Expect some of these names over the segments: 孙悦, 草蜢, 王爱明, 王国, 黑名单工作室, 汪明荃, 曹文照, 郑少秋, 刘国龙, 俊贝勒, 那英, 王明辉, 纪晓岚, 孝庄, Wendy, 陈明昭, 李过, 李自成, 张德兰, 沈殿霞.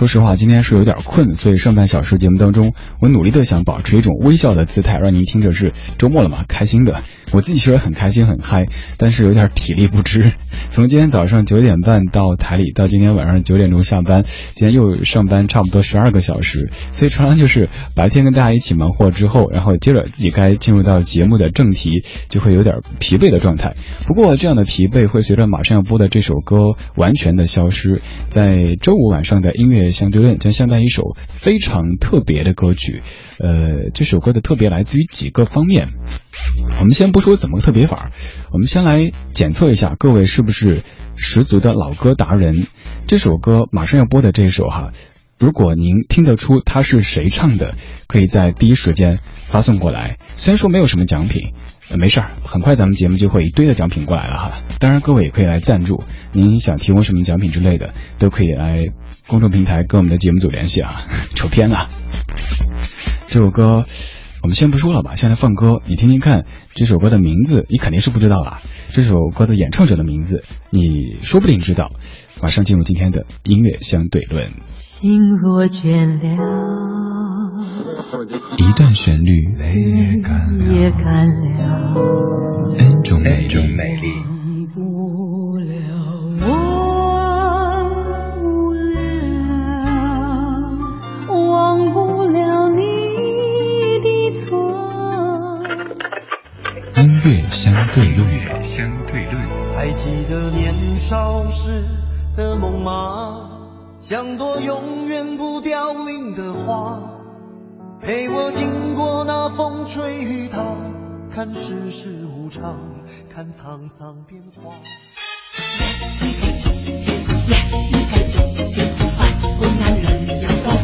说实话今天是有点困，所以上半小时节目当中我努力的想保持一种微笑的姿态，让您听着是周末了嘛，开心的。我自己其实很开心很嗨，但是有点体力不支。从今天早上9点半到台里，到今天晚上9点钟下班，今天又上班差不多12个小时，所以常常就是白天跟大家一起忙活之后，然后接着自己该进入到节目的正题，就会有点疲惫的状态。不过这样的疲惫会随着马上要播的这首歌完全的消失。在周五晚上的音乐相对论将相伴一首非常特别的歌曲，这首歌的特别来自于几个方面。我们先不说怎么个特别法，我们先来检测一下各位是不是十足的老歌达人。这首歌马上要播的这首哈，如果您听得出它是谁唱的，可以在第一时间发送过来。虽然说没有什么奖品，没事儿，很快咱们节目就会一堆的奖品过来了哈。当然各位也可以来赞助，您想提供什么奖品之类的都可以来公众平台跟我们的节目组联系啊。扯偏了，这首歌我们先不说了吧，先来放歌。你听听看这首歌的名字你肯定是不知道了，这首歌的演唱者的名字你说不定知道。马上进入今天的音乐相对论。心若倦了，一段旋律也干了 N 种美丽，不了忘不了你的错。音乐相对论，还记得年少时的梦吗？像朵永远不凋零的花，陪我经过那风吹雨打，看世事无常，看沧桑变化。离开总是一，离开总是快，满眼泪有多少？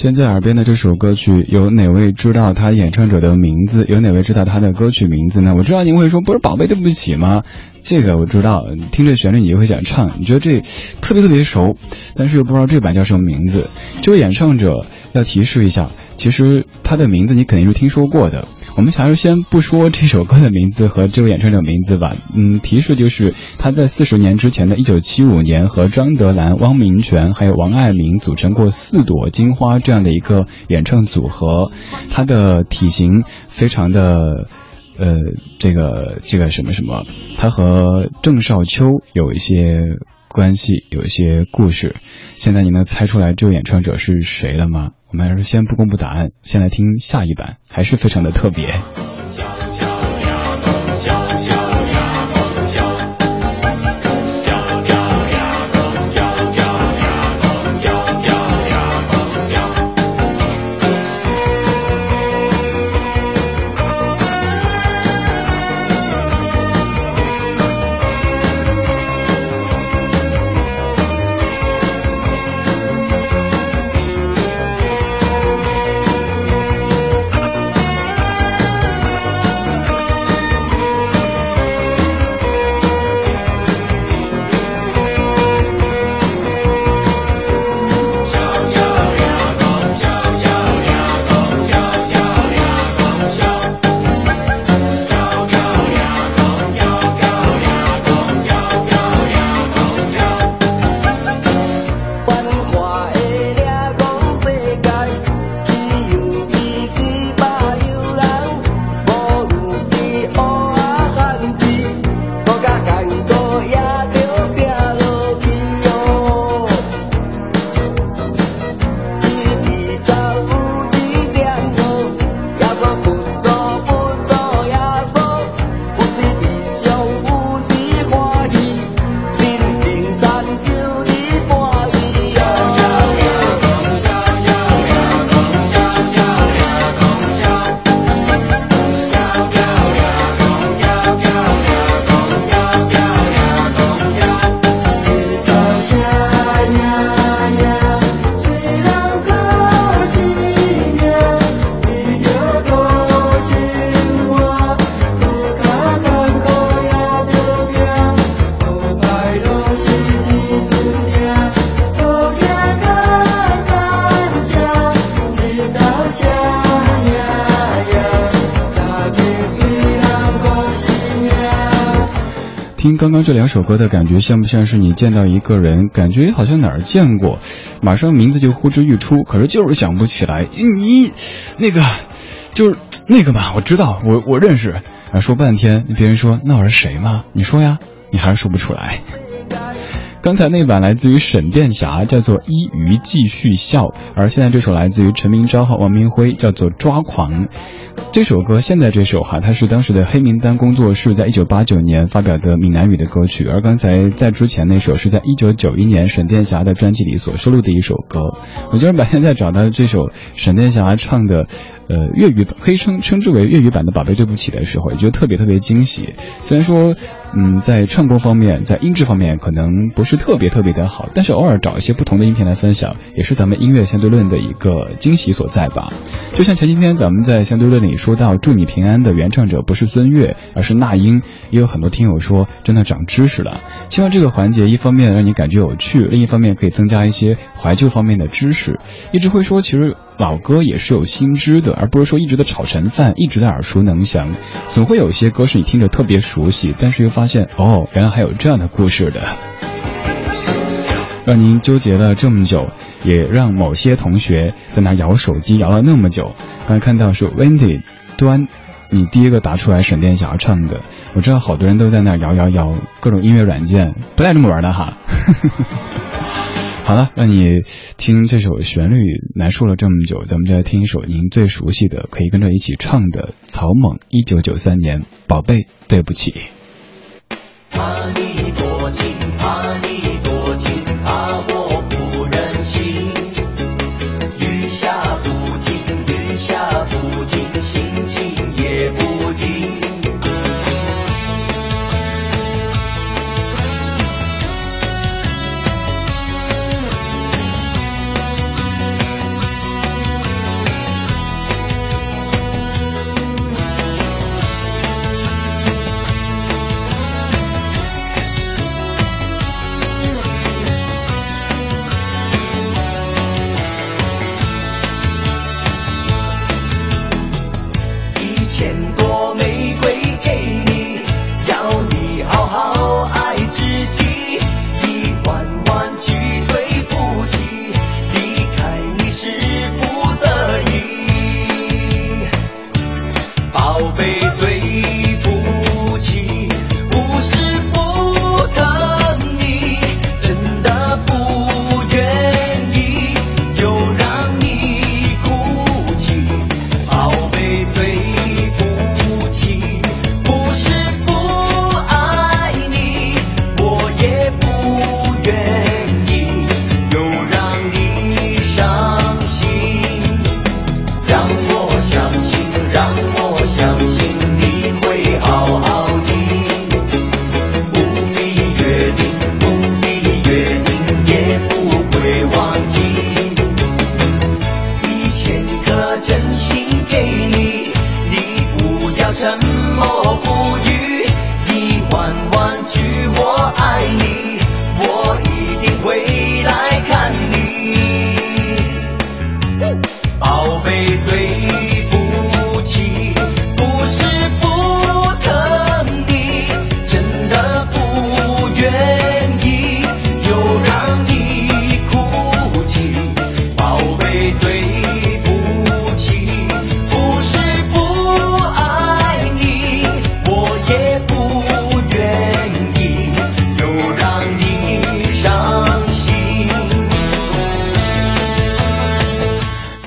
现在耳边的这首歌曲，有哪位知道他演唱者的名字？有哪位知道他的歌曲名字呢？我知道您会说，不是宝贝对不起吗？这个我知道，听这旋律你就会想唱，你觉得这特别特别熟，但是又不知道这版叫什么名字。这位演唱者要提示一下，其实他的名字你肯定是听说过的。我们还是先不说这首歌的名字和这位演唱者名字吧。提示就是他在40年之前的1975年和张德兰、汪明荃还有王爱明组成过四朵金花这样的一个演唱组合。他的体型非常的这个什么，他和郑少秋有一些关系，有一些故事。现在你能猜出来这位演唱者是谁了吗？我们还是先不公布答案，先来听下一版，还是非常的特别。听刚刚这两首歌的感觉，像不像是你见到一个人，感觉好像哪儿见过，马上名字就呼之欲出，可是就是想不起来。你那个就是那个嘛，我知道，我认识啊，说半天别人说那我是谁嘛，你说呀，你还是说不出来。刚才那版来自于沈殿霞，叫做《一鱼继续笑》，而现在这首来自于陈明昭和王明辉，叫做《抓狂》。这首歌现在这首它是当时的黑名单工作室在1989年发表的闽南语的歌曲，而刚才在之前那首是在1991年沈殿霞的专辑里所收录的一首歌。我今儿白天在找到这首沈殿霞唱的粤语可以称之为粤语版的《宝贝对不起》的时候，也觉得特别特别惊喜。虽然说在唱功方面，在音质方面可能不是特别特别的好，但是偶尔找一些不同的音频来分享，也是咱们音乐相对论的一个惊喜所在吧。就像前几天咱们在相对论里说到祝你平安的原唱者不是孙悦，而是那英，也有很多听友说真的长知识了。希望这个环节一方面让你感觉有趣，另一方面可以增加一些怀旧方面的知识。一直会说其实老歌也是有新知的，而不是说一直的炒陈饭，一直的耳熟能详。总会有一些歌是你听着特别熟悉，但是又发现原来还有这样的故事的，让您纠结了这么久，也让某些同学在那摇手机摇了那么久。刚才看到是 Wendy 端，你第一个答出来沈殿霞唱的。我知道好多人都在那摇各种音乐软件，不带这么玩的哈。好了，让你听这首旋律难受了这么久，咱们就来听一首您最熟悉的，可以跟着一起唱的草蜢1993年《宝贝对不起》。怕你多情，怕你多情，怕我不忍心。雨下不停，雨下不停，心情也不定。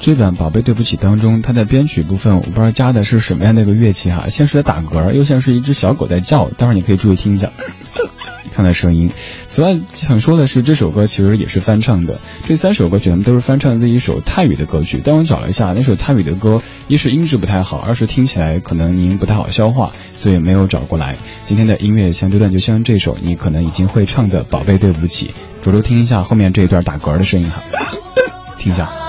这版《宝贝对不起》当中，它在编曲部分我不知道加的是什么样的一个乐器像是在打嗝，又像是一只小狗在叫，待会儿你可以注意听一下看到声音。此外想说的是，这首歌其实也是翻唱的，这三首歌曲他们都是翻唱的一首泰语的歌曲。但我找了一下，那首泰语的歌一是音质不太好，二是听起来可能您不太好消化，所以没有找过来。今天的音乐相对论就像这首你可能已经会唱的《宝贝对不起》，着重听一下后面这一段打嗝的声音听一下。